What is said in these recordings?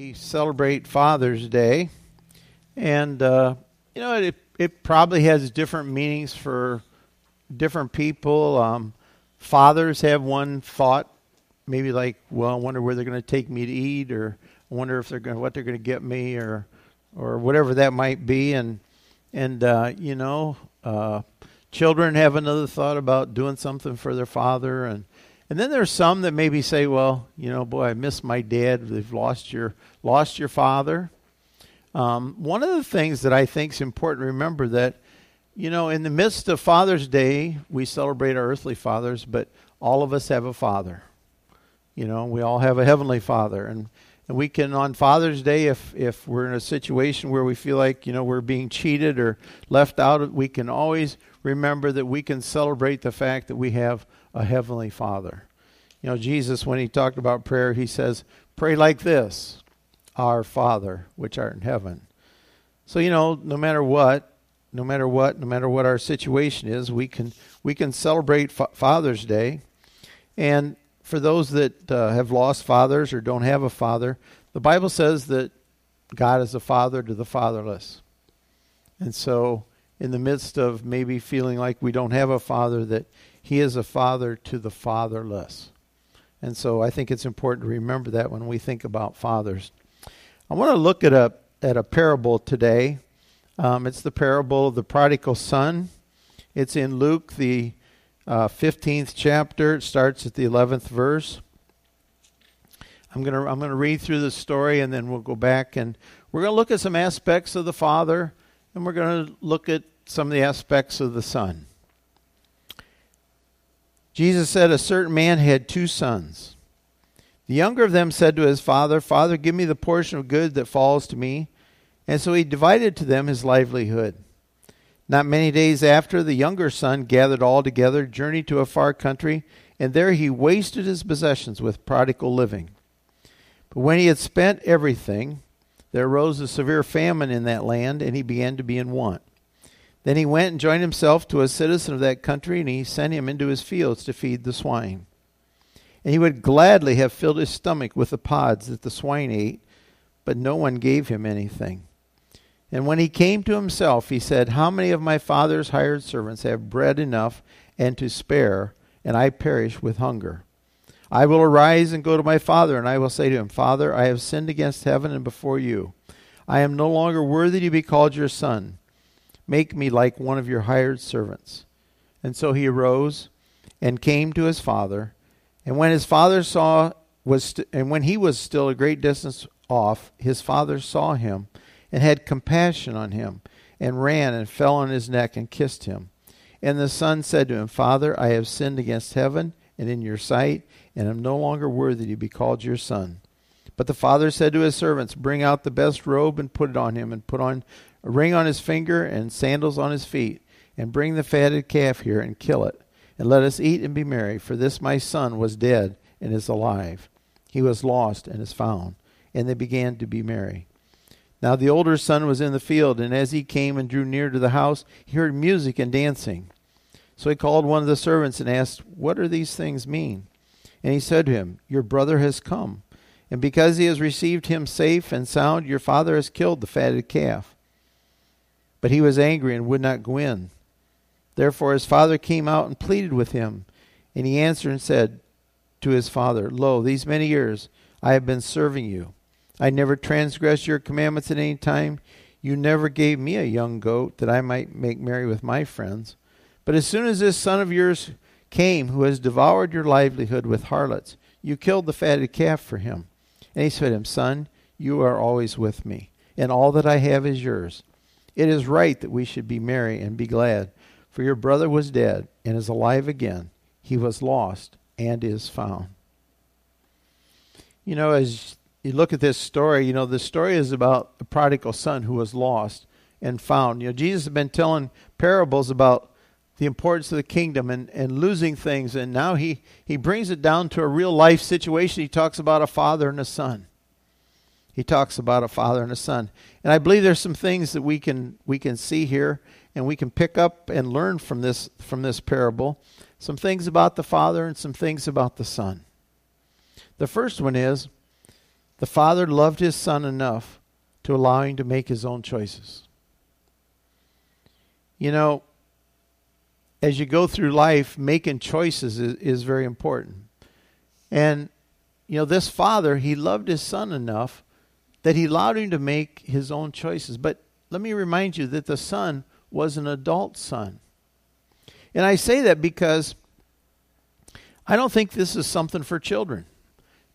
We celebrate Father's Day, and it probably has different meanings for different people. Fathers have one thought, maybe like, well, I wonder where they're going to take me to eat, or I wonder if what they're going to get me, or whatever that might be. And children have another thought about doing something for their father, and then there's some that maybe say, well, boy, I miss my dad. They've lost your father. One of the things that I think is important to remember that, in the midst of Father's Day, we celebrate our earthly fathers, but all of us have a father. We all have a heavenly father. And we can, on Father's Day, if we're in a situation where we feel like, we're being cheated or left out, we can always remember that we can celebrate the fact that we have a heavenly Father. Jesus, when he talked about prayer, he says, pray like this, our Father, which art in heaven. So, no matter what our situation is, we can celebrate Father's Day. And for those that have lost fathers or don't have a father, the Bible says that God is a father to the fatherless. And so, in the midst of maybe feeling like we don't have a father, that he is a father to the fatherless. And so I think it's important to remember that when we think about fathers. I want to look at a parable today. It's the parable of the prodigal son. It's in Luke, the 15th chapter. It starts at the 11th verse. I'm going to read through the story, and then we'll go back, and we're going to look at some aspects of the father, and we're going to look at some of the aspects of the son. Jesus said, a certain man had two sons. The younger of them said to his father, Father, give me the portion of good that falls to me. And so he divided to them his livelihood. Not many days after, the younger son gathered all together, journeyed to a far country, and there he wasted his possessions with prodigal living. But when he had spent everything, there arose a severe famine in that land, and he began to be in want. Then he went and joined himself to a citizen of that country, and he sent him into his fields to feed the swine. And he would gladly have filled his stomach with the pods that the swine ate, but no one gave him anything. And when he came to himself, he said, How many of my father's hired servants have bread enough and to spare, and I perish with hunger? I will arise and go to my father, and I will say to him, Father, I have sinned against heaven and before you. I am no longer worthy to be called your son. Make me like one of your hired servants. And so he arose and came to his father. And when his father when he was still a great distance off, his father saw him and had compassion on him, and ran and fell on his neck and kissed him. And the son said to him, Father, I have sinned against heaven and in your sight, and am no longer worthy to be called your son. But the father said to his servants, Bring out the best robe and put it on him, and put on a ring on his finger and sandals on his feet, and bring the fatted calf here and kill it, and let us eat and be merry, for this my son was dead and is alive. He was lost and is found. And they began to be merry. Now the older son was in the field, and as he came and drew near to the house, he heard music and dancing. So he called one of the servants and asked, What do these things mean? And he said to him, Your brother has come, and because he has received him safe and sound, your father has killed the fatted calf. But he was angry and would not go in. Therefore his father came out and pleaded with him. And he answered and said to his father, Lo, these many years I have been serving you. I never transgressed your commandments at any time. You never gave me a young goat that I might make merry with my friends. But as soon as this son of yours came, who has devoured your livelihood with harlots, you killed the fatted calf for him. And he said to him, Son, you are always with me, and all that I have is yours. It is right that we should be merry and be glad, for your brother was dead and is alive again. He was lost and is found. As you look at this story, the story is about the prodigal son who was lost and found. Jesus has been telling parables about the importance of the kingdom and losing things, and now he brings it down to a real life situation. He talks about a father and a son. And I believe there's some things that we can see here, and we can pick up and learn from this parable. Some things about the father and some things about the son. The first one is The Father loved his Son enough to allow him to make his own choices. You know, as you go through life, making choices is very important. And, you know, this Father, he loved his Son enough that he allowed him to make his own choices. But let me remind you that the Son was an adult son. And I say that because I don't think this is something for children.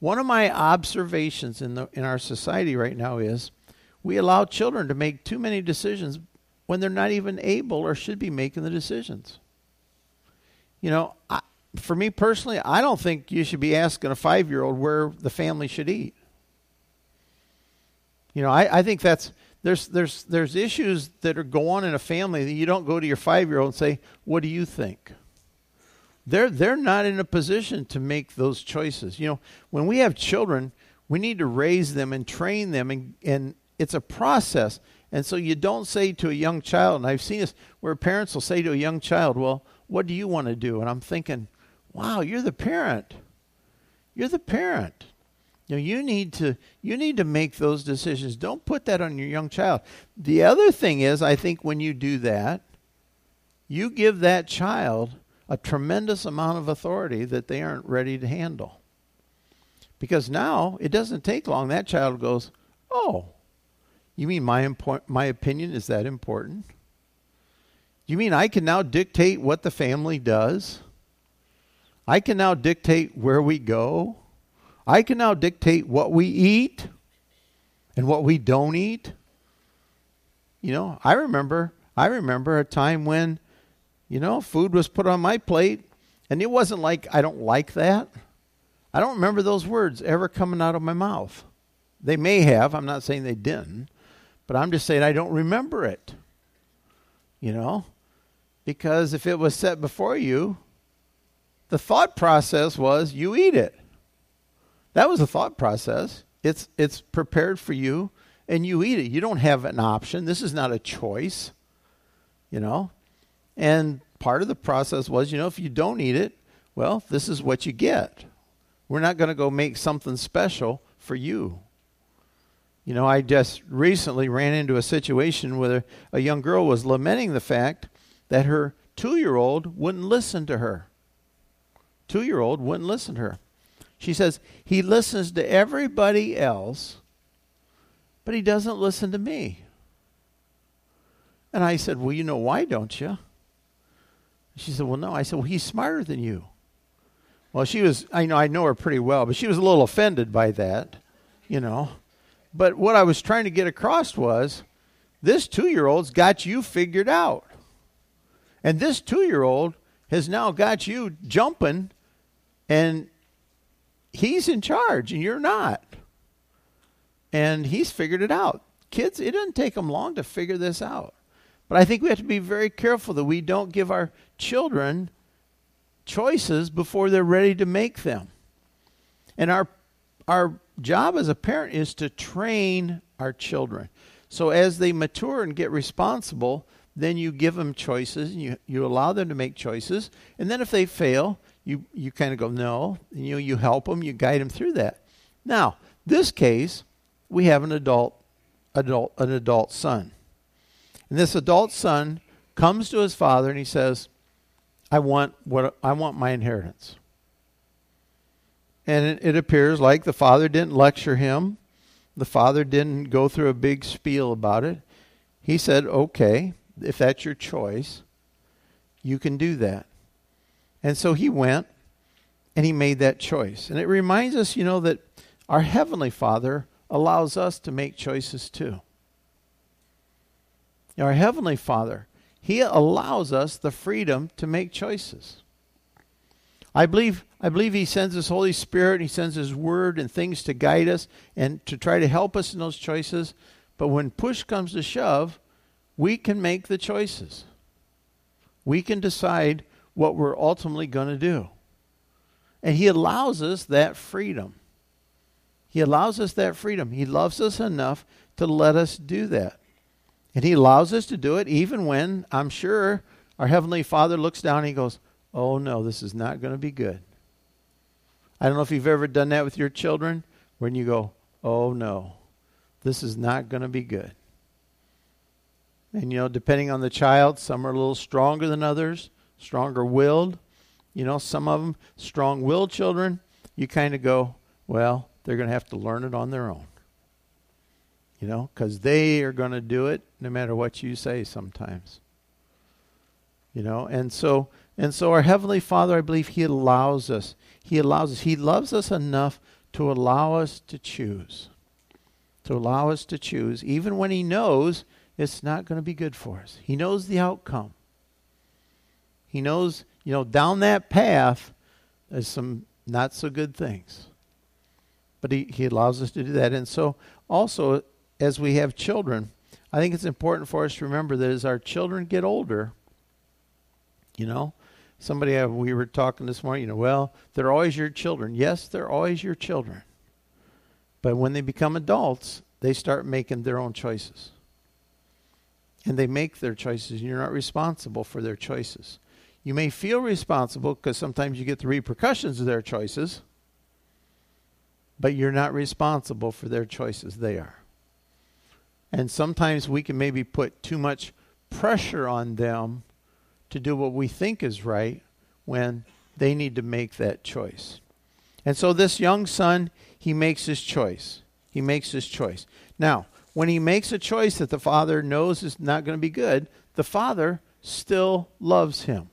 One of my observations in our society right now is we allow children to make too many decisions when they're not even able or should be making the decisions. You know, for me personally, I don't think you should be asking a 5-year-old where the family should eat. You know, I think that's there's issues that are going on in a family that you don't go to your 5-year-old and say, "What do you think?" They're not in a position to make those choices. You know, when we have children, we need to raise them and train them, and it's a process. And so you don't say to a young child, and I've seen this, where parents will say to a young child, "Well, what do you want to do?" And I'm thinking, wow, you're the parent. You're the parent. You know, you need to make those decisions. Don't put that on your young child. The other thing is, I think when you do that, you give that child a tremendous amount of authority that they aren't ready to handle. Because now, it doesn't take long. That child goes, "Oh, you mean my opinion is that important? You mean I can now dictate what the family does? I can now dictate where we go. I can now dictate what we eat and what we don't eat." You know, I remember a time when, you know, food was put on my plate, and it wasn't like, "I don't like that." I don't remember those words ever coming out of my mouth. They may have. I'm not saying they didn't. But I'm just saying I don't remember it. You know? Because if it was set before you, the thought process was you eat it. That was the thought process. It's prepared for you, and you eat it. You don't have an option. This is not a choice. You know? And part of the process was, you know, if you don't eat it, well, this is what you get. We're not going to go make something special for you. You know, I just recently ran into a situation where a young girl was lamenting the fact that her 2-year-old wouldn't listen to her. 2-year-old wouldn't listen to her. She says, "He listens to everybody else, but he doesn't listen to me." And I said, "Well, you know, why don't you?" She said, "Well, no." I said, "Well, he's smarter than you." Well, she was, I know her pretty well, but she was a little offended by that, you know. But what I was trying to get across was, this 2-year-old's got you figured out. And this 2-year-old has now got you jumping, and he's in charge, and you're not. And he's figured it out. Kids, it doesn't take them long to figure this out. But I think we have to be very careful that we don't give our children choices before they're ready to make them. And our job as a parent is to train our children. So as they mature and get responsible, then you give them choices, and you allow them to make choices. And then if they fail, you kind of go, no, and you help them, you guide them through that. Now, this case, we have an adult son. And this adult son comes to his father and he says, I want my inheritance. And it appears like the father didn't lecture him. The father didn't go through a big spiel about it. He said, "Okay, if that's your choice, you can do that." And so he went and he made that choice. And it reminds us, you know, that our Heavenly Father allows us to make choices too. Our Heavenly Father, He allows us the freedom to make choices. I believe He sends His Holy Spirit, He sends His Word and things to guide us and to try to help us in those choices. But when push comes to shove, we can make the choices. We can decide what we're ultimately going to do. And He allows us that freedom. He allows us that freedom. He loves us enough to let us do that. And He allows us to do it even when, I'm sure, our Heavenly Father looks down and He goes, "Oh no, this is not going to be good." I don't know if you've ever done that with your children, when you go, oh no, this is not going to be good. And, you know, depending on the child, some are a little stronger than others, stronger-willed. You know, some of them, strong-willed children, you kind of go, well, they're going to have to learn it on their own. You know, because they are going to do it no matter what you say sometimes. You know, and so our Heavenly Father, I believe He allows us. He allows us. He loves us enough to allow us to choose. To allow us to choose, even when He knows it's not going to be good for us. He knows the outcome. He knows, you know, down that path there's some not so good things. But he allows us to do that. And so also, as we have children, I think it's important for us to remember that as our children get older, you know, we were talking this morning, you know, well, they're always your children. Yes, they're always your children. But when they become adults, they start making their own choices. And they make their choices, and you're not responsible for their choices. You may feel responsible because sometimes you get the repercussions of their choices, but you're not responsible for their choices. They are. And sometimes we can maybe put too much pressure on them to do what we think is right when they need to make that choice. And so this young son, he makes his choice. He makes his choice. Now, when he makes a choice that the father knows is not going to be good, the father still loves him.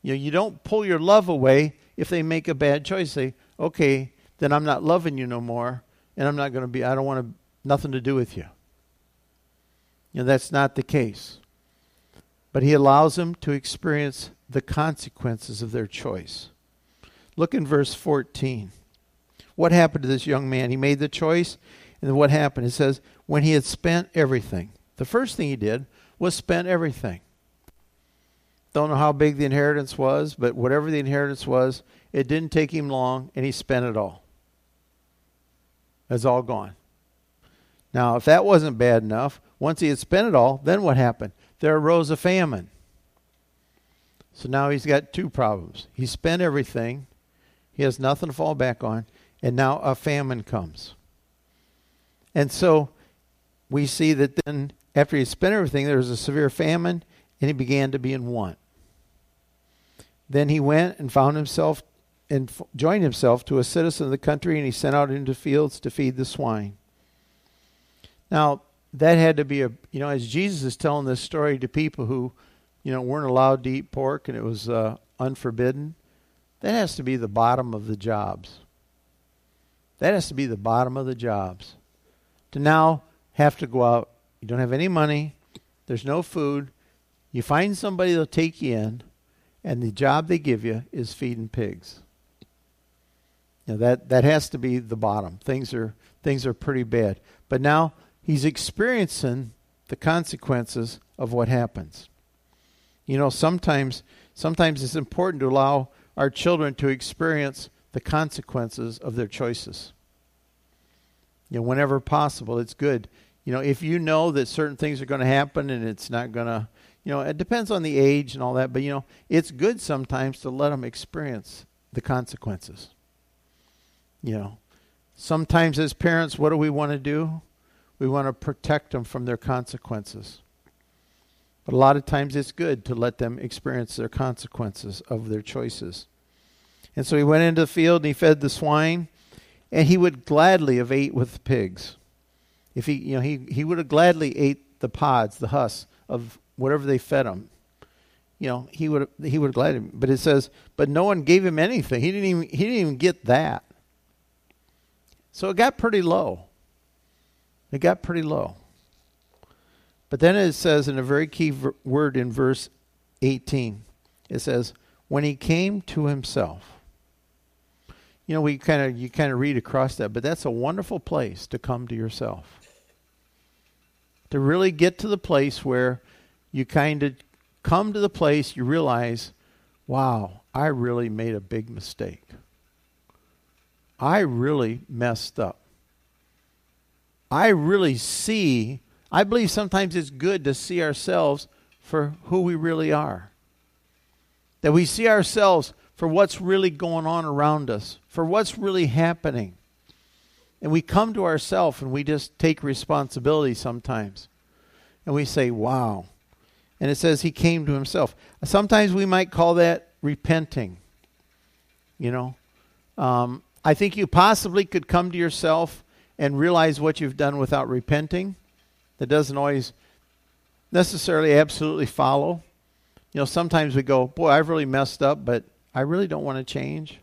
You know, you don't pull your love away if they make a bad choice. Say, okay, then I'm not loving you no more, and I'm not going to be, I don't want to, nothing to do with you. You know, that's not the case. But he allows them to experience the consequences of their choice. Look in verse 14. What happened to this young man? He made the choice, and then what happened? It says, when he had spent everything. The first thing he did was spend everything. Don't know how big the inheritance was, but whatever the inheritance was, it didn't take him long, and he spent it all. It's all gone. Now, if that wasn't bad enough, once he had spent it all, then what happened? There arose a famine. So now he's got two problems. He spent everything. He has nothing to fall back on. And now a famine comes. And so we see that then after he spent everything, there was a severe famine, and he began to be in want. Then he went and found himself and joined himself to a citizen of the country, and he sent out into fields to feed the swine. Now, that had to be a, you know, as Jesus is telling this story to people who, you know, weren't allowed to eat pork and it was unforbidden, that has to be the bottom of the jobs. That has to be the bottom of the jobs. To now have to go out, you don't have any money, there's no food, you find somebody that'll take you in, and the job they give you is feeding pigs. Now that has to be the bottom. Things are pretty bad. But now he's experiencing the consequences of what happens. You know, sometimes it's important to allow our children to experience the consequences of their choices. You know, whenever possible, it's good. You know, if you know that certain things are going to happen and it's not going to, you know, it depends on the age and all that, but, you know, it's good sometimes to let them experience the consequences. You know, sometimes as parents, what do we want to do? We want to protect them from their consequences. But a lot of times it's good to let them experience their consequences of their choices. And so he went into the field and he fed the swine, and he would gladly have ate with the pigs. If he, you know, he would have gladly ate the pods, the husks of whatever they fed him, you know, he would have gladly. But it says, but no one gave him anything. He didn't even get that. So it got pretty low. It got pretty low. But then it says in a very key word in verse 18, it says, when he came to himself. You know, you kind of read across that, but that's a wonderful place to come to yourself. To really get to the place where you kind of come to the place you realize, wow, I really made a big mistake. I really messed up. I really see, I believe sometimes it's good to see ourselves for who we really are. That we see ourselves for what's really going on around us, for what's really happening. And we come to ourselves and we just take responsibility sometimes. And we say, wow. And it says he came to himself. Sometimes we might call that repenting. You know, I think you possibly could come to yourself and realize what you've done without repenting. That doesn't always necessarily absolutely follow. You know, sometimes we go, boy, I've really messed up, but I really don't want to change.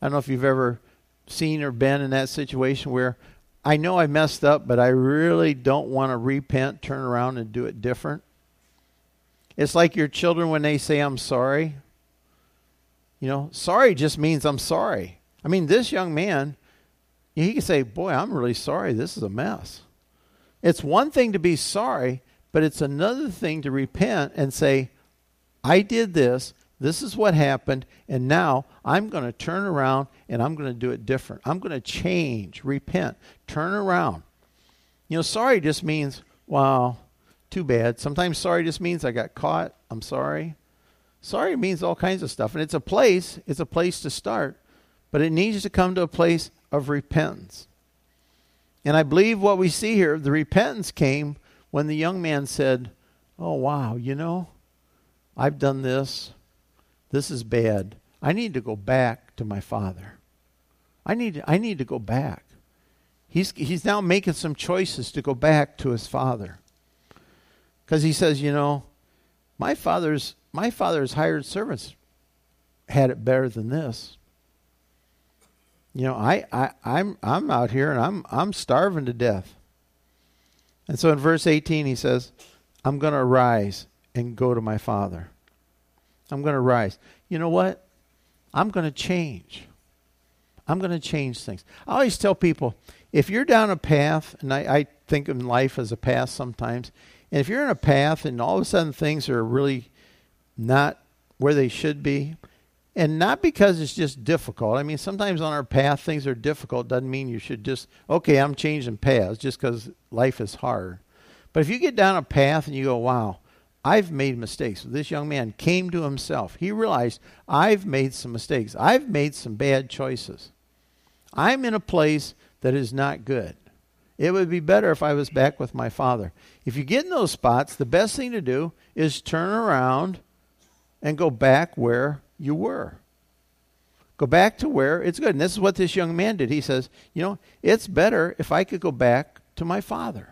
I don't know if you've ever seen or been in that situation where I know I messed up, but I really don't want to repent, turn around, and do it different. It's like your children when they say, I'm sorry. You know, sorry just means I'm sorry. I mean, this young man, he can say, boy, I'm really sorry. This is a mess. It's one thing to be sorry, but it's another thing to repent and say, I did this. This is what happened. And now I'm going to turn around and I'm going to do it different. I'm going to change, repent, turn around. You know, sorry just means, wow, too bad. Sometimes sorry just means I got caught. I'm sorry. Sorry means all kinds of stuff. And it's a place to start, but it needs to come to a place of repentance. And I believe what we see here, the repentance came when the young man said, oh, wow, you know, I've done this. This is bad. I need to go back to my father. I need to go back. He's now making some choices to go back to his father. Because he says, you know, my father's hired servants had it better than this. You know, I'm out here and I'm starving to death. And so in verse 18 he says, I'm going to arise and go to my father. I'm going to rise. You know what? I'm going to change. I'm going to change things. I always tell people, if you're down a path, and I think of life as a path sometimes, and if you're in a path and all of a sudden things are really not where they should be, and not because it's just difficult. I mean, sometimes on our path, things are difficult. Doesn't mean you should just, okay, I'm changing paths just because life is hard. But if you get down a path and you go, wow, I've made mistakes. This young man came to himself. He realized, I've made some mistakes. I've made some bad choices. I'm in a place that is not good. It would be better if I was back with my father. If you get in those spots, the best thing to do is turn around and go back where you were. Go back to where it's good. And this is what this young man did. He says, you know, it's better if I could go back to my father.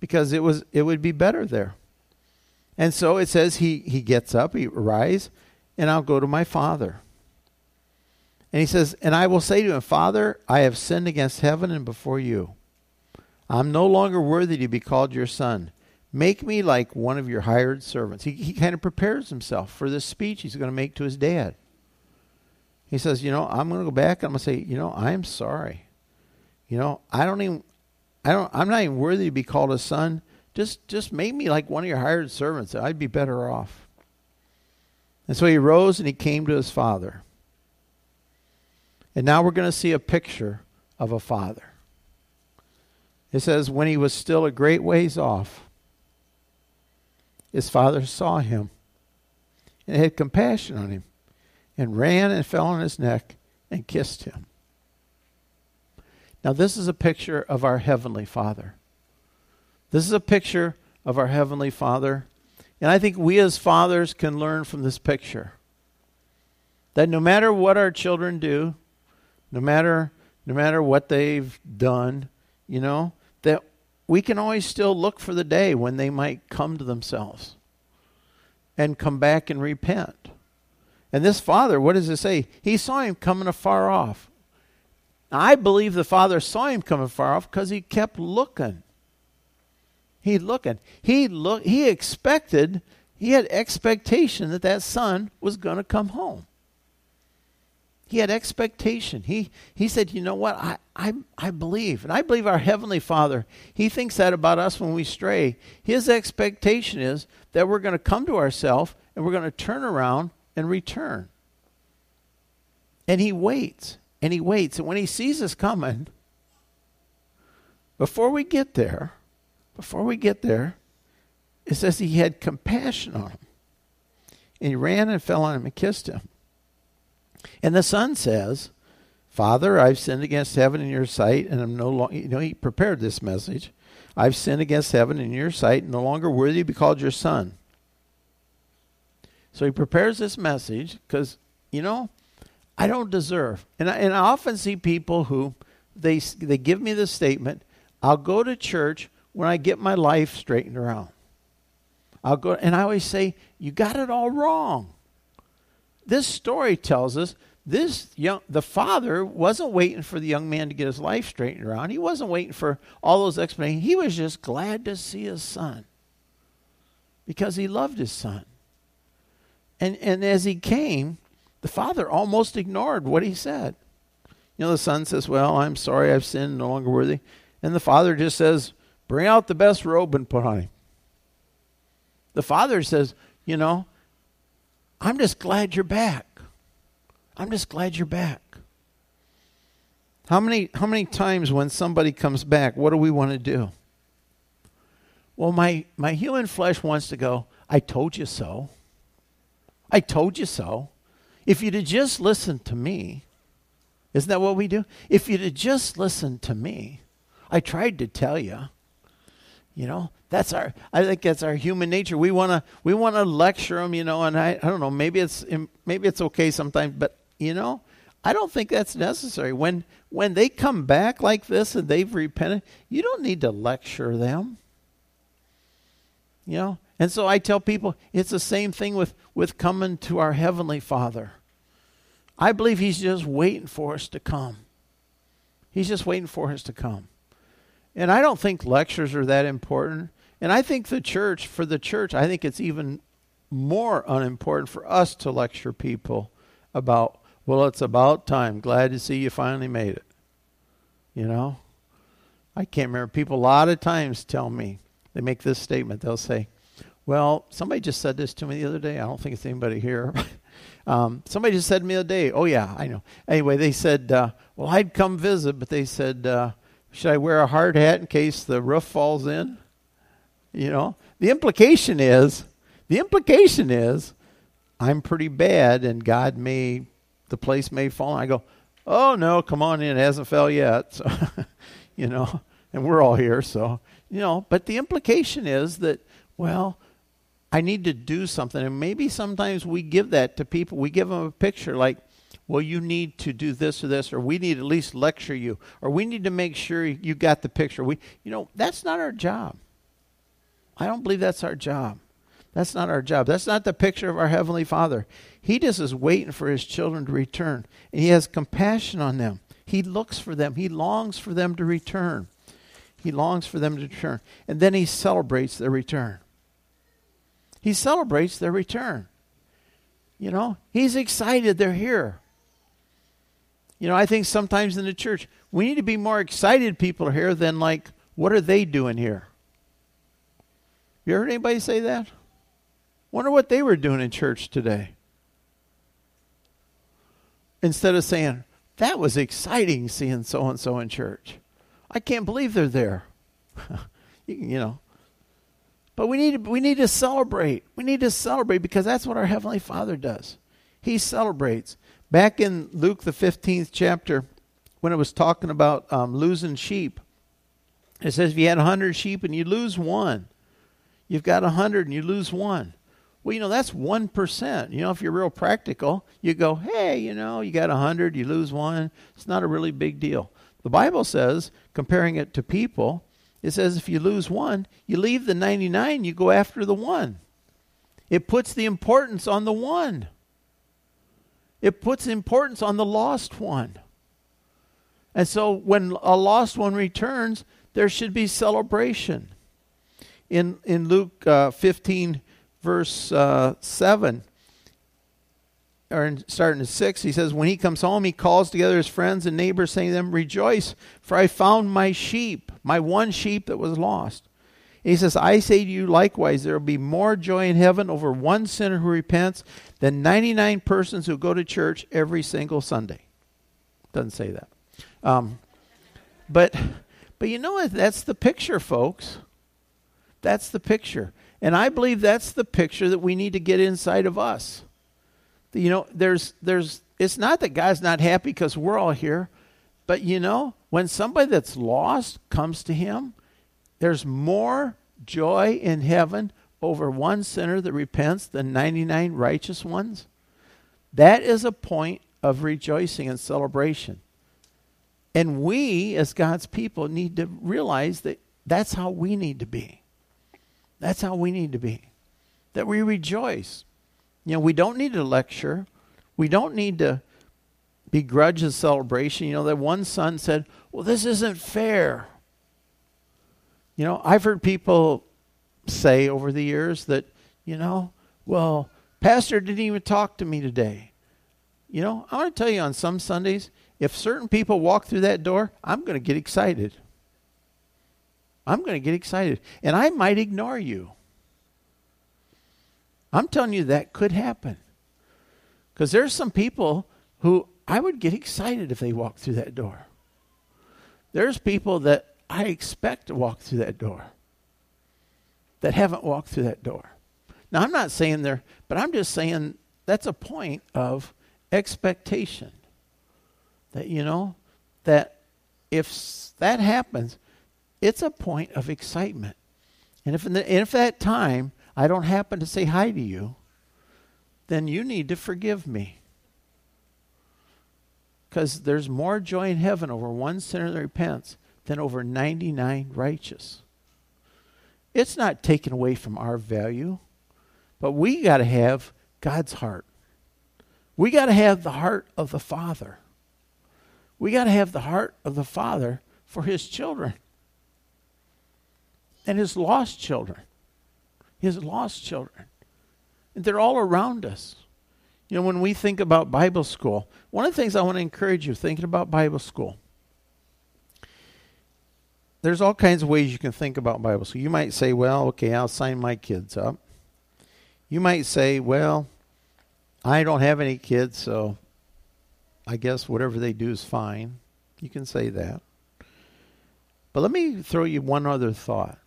Because it would be better there. And so it says he gets up, he rises, and I'll go to my father. And he says, and I will say to him, Father, I have sinned against heaven and before you. I'm no longer worthy to be called your son. Make me like one of your hired servants. He kind of prepares himself for this speech he's going to make to his dad. He says, you know, I'm going to go back and I'm going to say, you know, I'm sorry. You know, I'm not even worthy to be called a son. Just make me like one of your hired servants. I'd be better off. And so he rose and he came to his father. And now we're going to see a picture of a father. It says, when he was still a great ways off, his father saw him and had compassion on him and ran and fell on his neck and kissed him. Now, this is a picture of our Heavenly Father. This is a picture of our Heavenly Father. And I think we as fathers can learn from this picture that no matter what our children do, no matter what they've done, you know, that we can always still look for the day when they might come to themselves and come back and repent. And this father, what does it say? He saw him coming afar off. I believe the father saw him coming far off because he kept looking. He expected, he had expectation that son was going to come home. He had expectation. He said, you know what, I believe. And I believe our Heavenly Father, he thinks that about us when we stray. His expectation is that we're going to come to ourselves and we're going to turn around and return. And he waits. And he waits. And when he sees us coming, before we get there, it says he had compassion on him. And he ran and fell on him and kissed him. And the son says, Father, I've sinned against heaven in your sight, and I'm no longer, he prepared this message. I've sinned against heaven in your sight, and no longer worthy to be called your son. So he prepares this message because, I don't deserve. And I often see people who, they give me this statement, I'll go to church when I get my life straightened around. I'll go, and I always say, you got it all wrong. This story tells us the father wasn't waiting for the young man to get his life straightened around. He wasn't waiting for all those explanations. He was just glad to see his son because he loved his son. And as he came, the father almost ignored what he said. The son says, well, I'm sorry, I've sinned, no longer worthy. And the father just says, bring out the best robe and put on him. The father says, I'm just glad you're back. I'm just glad you're back. How many times when somebody comes back, what do we want to do? Well, my human flesh wants to go, I told you so. I told you so. If you'd have just listened to me, isn't that what we do? If you'd have just listened to me, I tried to tell you. I think that's our human nature. We want to lecture them, and I don't know, maybe it's okay sometimes, but I don't think that's necessary. When they come back like this and they've repented, you don't need to lecture them. And so I tell people, it's the same thing with coming to our Heavenly Father. I believe he's just waiting for us to come. He's just waiting for us to come. And I don't think lectures are that important. And I think I think it's even more unimportant for us to lecture people about, well, it's about time. Glad to see you finally made it. I can't remember. People a lot of times tell me, they make this statement. They'll say, well, somebody just said this to me the other day. I don't think it's anybody here. Somebody just said to me the other day, oh, yeah, I know. Anyway, they said, well, I'd come visit, but they said, should I wear a hard hat in case the roof falls in? The implication is I'm pretty bad and the place may fall. And I go, oh no, come on in. It hasn't fell yet. So, and we're all here. So, but the implication is that, well, I need to do something. And maybe sometimes we give that to people. We give them a picture like, well, you need to do this or this, or we need to at least lecture you, or we need to make sure you got the picture. That's not our job. I don't believe that's our job. That's not our job. That's not the picture of our Heavenly Father. He just is waiting for his children to return, and he has compassion on them. He looks for them. He longs for them to return. He longs for them to return, and then he celebrates their return. He celebrates their return. He's excited they're here. I think sometimes in the church, we need to be more excited people are here than like, what are they doing here? You heard anybody say that? Wonder what they were doing in church today. Instead of saying, that was exciting seeing so-and-so in church. I can't believe they're there. But we need to celebrate. We need to celebrate because that's what our Heavenly Father does. He celebrates. Back in Luke, the 15th chapter, when it was talking about losing sheep, it says if you had 100 sheep and you lose one, you've got 100 and you lose one. Well, that's 1%. If you're real practical, you go, hey, you got 100, you lose one. It's not a really big deal. The Bible says, comparing it to people, it says if you lose one, you leave the 99, you go after the one. It puts the importance on the one. It puts importance on the lost one. And so when a lost one returns, there should be celebration. In Luke 15, verse 7, or starting at 6, he says, when he comes home, he calls together his friends and neighbors, saying to them, rejoice, for I found my sheep, my one sheep that was lost. He says, I say to you likewise, there will be more joy in heaven over one sinner who repents than 99 persons who go to church every single Sunday. Doesn't say that. But you know what? That's the picture, folks. That's the picture. And I believe that's the picture that we need to get inside of us. There's It's not that God's not happy because we're all here. But, you know, when somebody that's lost comes to him, there's more joy in heaven over one sinner that repents than 99 righteous ones. That is a point of rejoicing and celebration. And we, as God's people, need to realize that that's how we need to be. That's how we need to be. That we rejoice. You know, we don't need to lecture. We don't need to begrudge the celebration. You know, that one son said, well, this isn't fair. You know, I've heard people say over the years that, you know, well, pastor didn't even talk to me today. You know, I want to tell you, on some Sundays, if certain people walk through that door, I'm going to get excited. I'm going to get excited. And I might ignore you. I'm telling you, that could happen. Because there's some people who I would get excited if they walked through that door. There's people that I expect to walk through that door that haven't walked through that door. Now, I'm not saying they're, but I'm just saying that's a point of expectation. That, you know, that if that happens, it's a point of excitement. And if that time I don't happen to say hi to you, then you need to forgive me. Because there's more joy in heaven over one sinner that repents than over 99 righteous. It's not taken away from our value, but we got to have God's heart. We got to have the heart of the Father. We got to have the heart of the Father for his children and his lost children. His lost children. And they're all around us. You know, when we think about Bible school, one of the things I want to encourage you thinking about Bible school, there's all kinds of ways you can think about Bible school. You might say, well, okay, I'll sign my kids up. You might say, well, I don't have any kids, so I guess whatever they do is fine. You can say that. But let me throw you one other thought.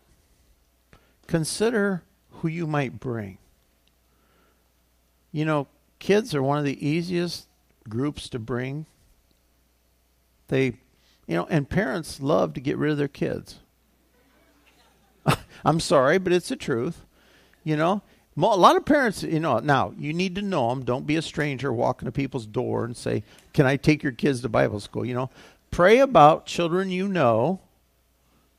Consider who you might bring. You know, kids are one of the easiest groups to bring. They, you know, and parents love to get rid of their kids. I'm sorry, but it's the truth. You know, a lot of parents, you know, now you need to know them. Don't be a stranger walking to people's door and say, can I take your kids to Bible school? You know, pray about children you know,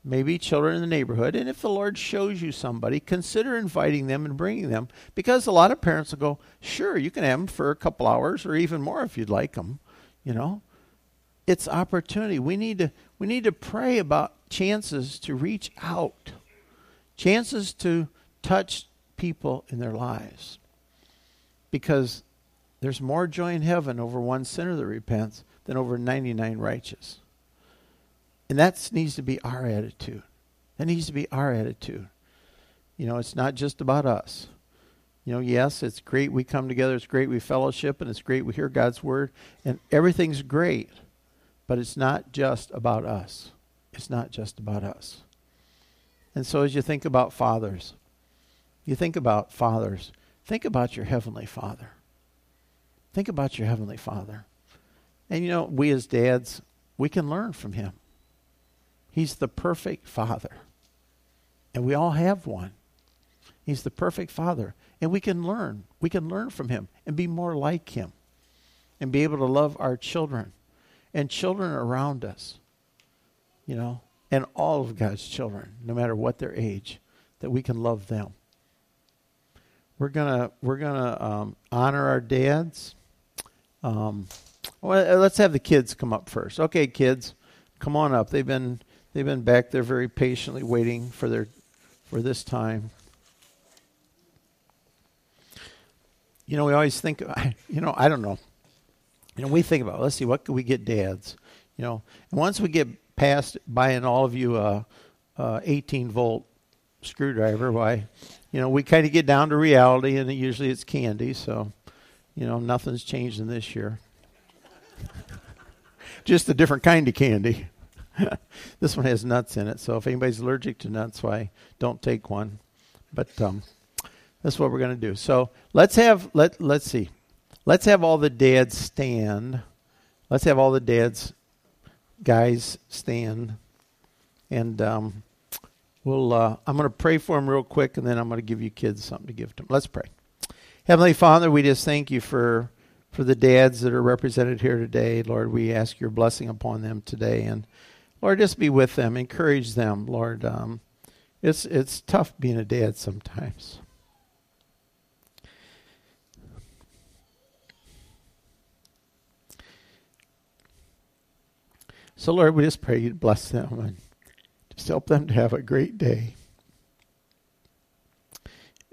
maybe children in the neighborhood. And if the Lord shows you somebody, consider inviting them and bringing them. Because a lot of parents will go, sure, you can have them for a couple hours or even more if you'd like them. You know, it's opportunity. We need to pray about chances to reach out, chances to touch people in their lives. Because there's more joy in heaven over one sinner that repents than over 99 righteous. And that needs to be our attitude. That needs to be our attitude. You know, it's not just about us. You know, yes, it's great we come together. It's great we fellowship. And it's great we hear God's word. And everything's great. But it's not just about us. It's not just about us. And so as you think about fathers, think about your Heavenly Father. Think about your Heavenly Father. And, you know, we as dads, we can learn from him. He's the perfect Father. And we all have one. He's the perfect Father. And we can learn. We can learn from him and be more like him and be able to love our children and children around us, you know, and all of God's children, no matter what their age, that we can love them. We're gonna honor our dads. Well, let's have the kids come up first. Okay, kids, come on up. They've been back there very patiently waiting for this time. You know, we always think, you know, I don't know. You know, we think about, let's see, what can we get dads? You know, and once we get past buying all of you a 18-volt screwdriver, why, you know, we kind of get down to reality, and usually it's candy. So, you know, nothing's changed in this year. Just a different kind of candy. This one has nuts in it, so if anybody's allergic to nuts, why, don't take one. But that's what we're going to do. So let's see. Let's have all the dads stand. Let's have all the dads, guys, stand. And I'm going to pray for them real quick, and then I'm going to give you kids something to give to them. Let's pray. Heavenly Father, we just thank you for the dads that are represented here today. Lord, we ask your blessing upon them today. And Lord, just be with them. Encourage them, Lord. It's tough being a dad sometimes. So, Lord, we just pray you bless them and just help them to have a great day.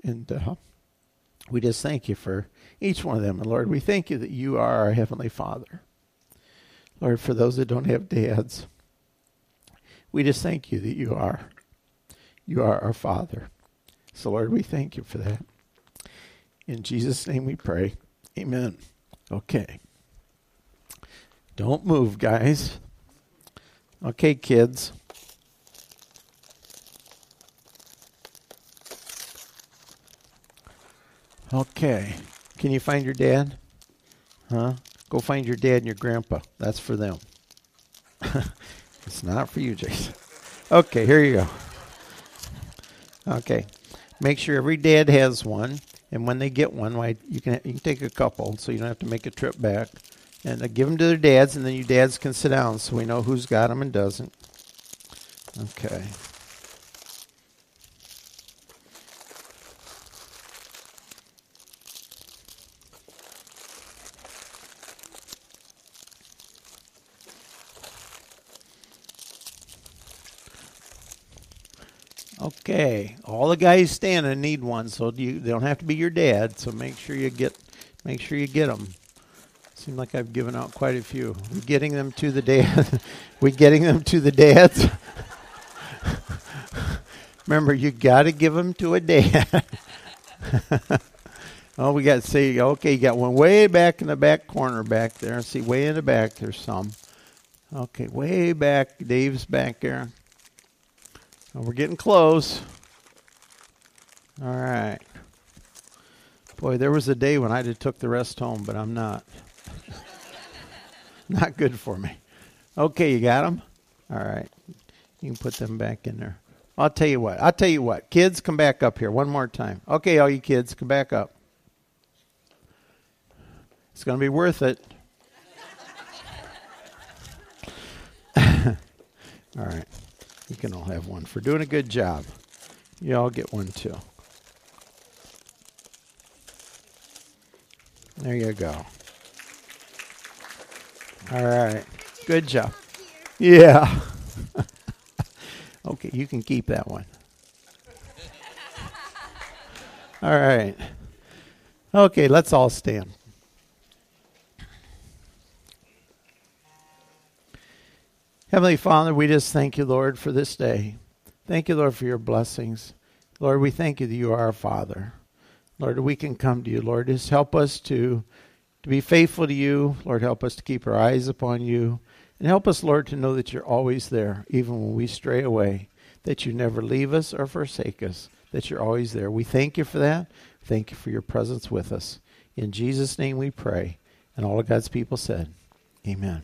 And we just thank you for each one of them. And, Lord, we thank you that you are our Heavenly Father. Lord, for those that don't have dads, we just thank you that you are our Father. So, Lord, we thank you for that. In Jesus' name we pray. Amen. Okay. Don't move, guys. Okay, kids. Okay. Can you find your dad? Huh? Go find your dad and your grandpa. That's for them. It's not for you, Jason. Okay, here you go. Okay. Make sure every dad has one. And when they get one, you can take a couple so you don't have to make a trip back. And I give them to their dads, and then you dads can sit down so we know who's got them and doesn't. Okay. Okay. All the guys standing need one, so they don't have to be your dad. So make sure you get them. Seems like I've given out quite a few. We're getting them to the dads. Remember, you got to give them to a dad. Oh, we got to see. Okay, you got one way back in the back corner back there. See, way in the back there's some. Okay, way back. Dave's back there. Oh, we're getting close. All right. Boy, there was a day when I'd have took the rest home, but I'm not. Not good for me. Okay, you got them? All right. You can put them back in there. I'll tell you what. Kids, come back up here one more time. Okay, all you kids, come back up. It's going to be worth it. All right. You can all have one for doing a good job. You all get one, too. There you go. All right. Good job. Yeah. Okay, you can keep that one. All right. Okay, let's all stand. Heavenly Father, we just thank you, Lord, for this day. Thank you, Lord, for your blessings. Lord, we thank you that you are our Father. Lord, we can come to you, Lord. Just help us to be faithful to you. Lord, help us to keep our eyes upon you. And help us, Lord, to know that you're always there, even when we stray away, that you never leave us or forsake us, that you're always there. We thank you for that. Thank you for your presence with us. In Jesus' name we pray. And all of God's people said, Amen.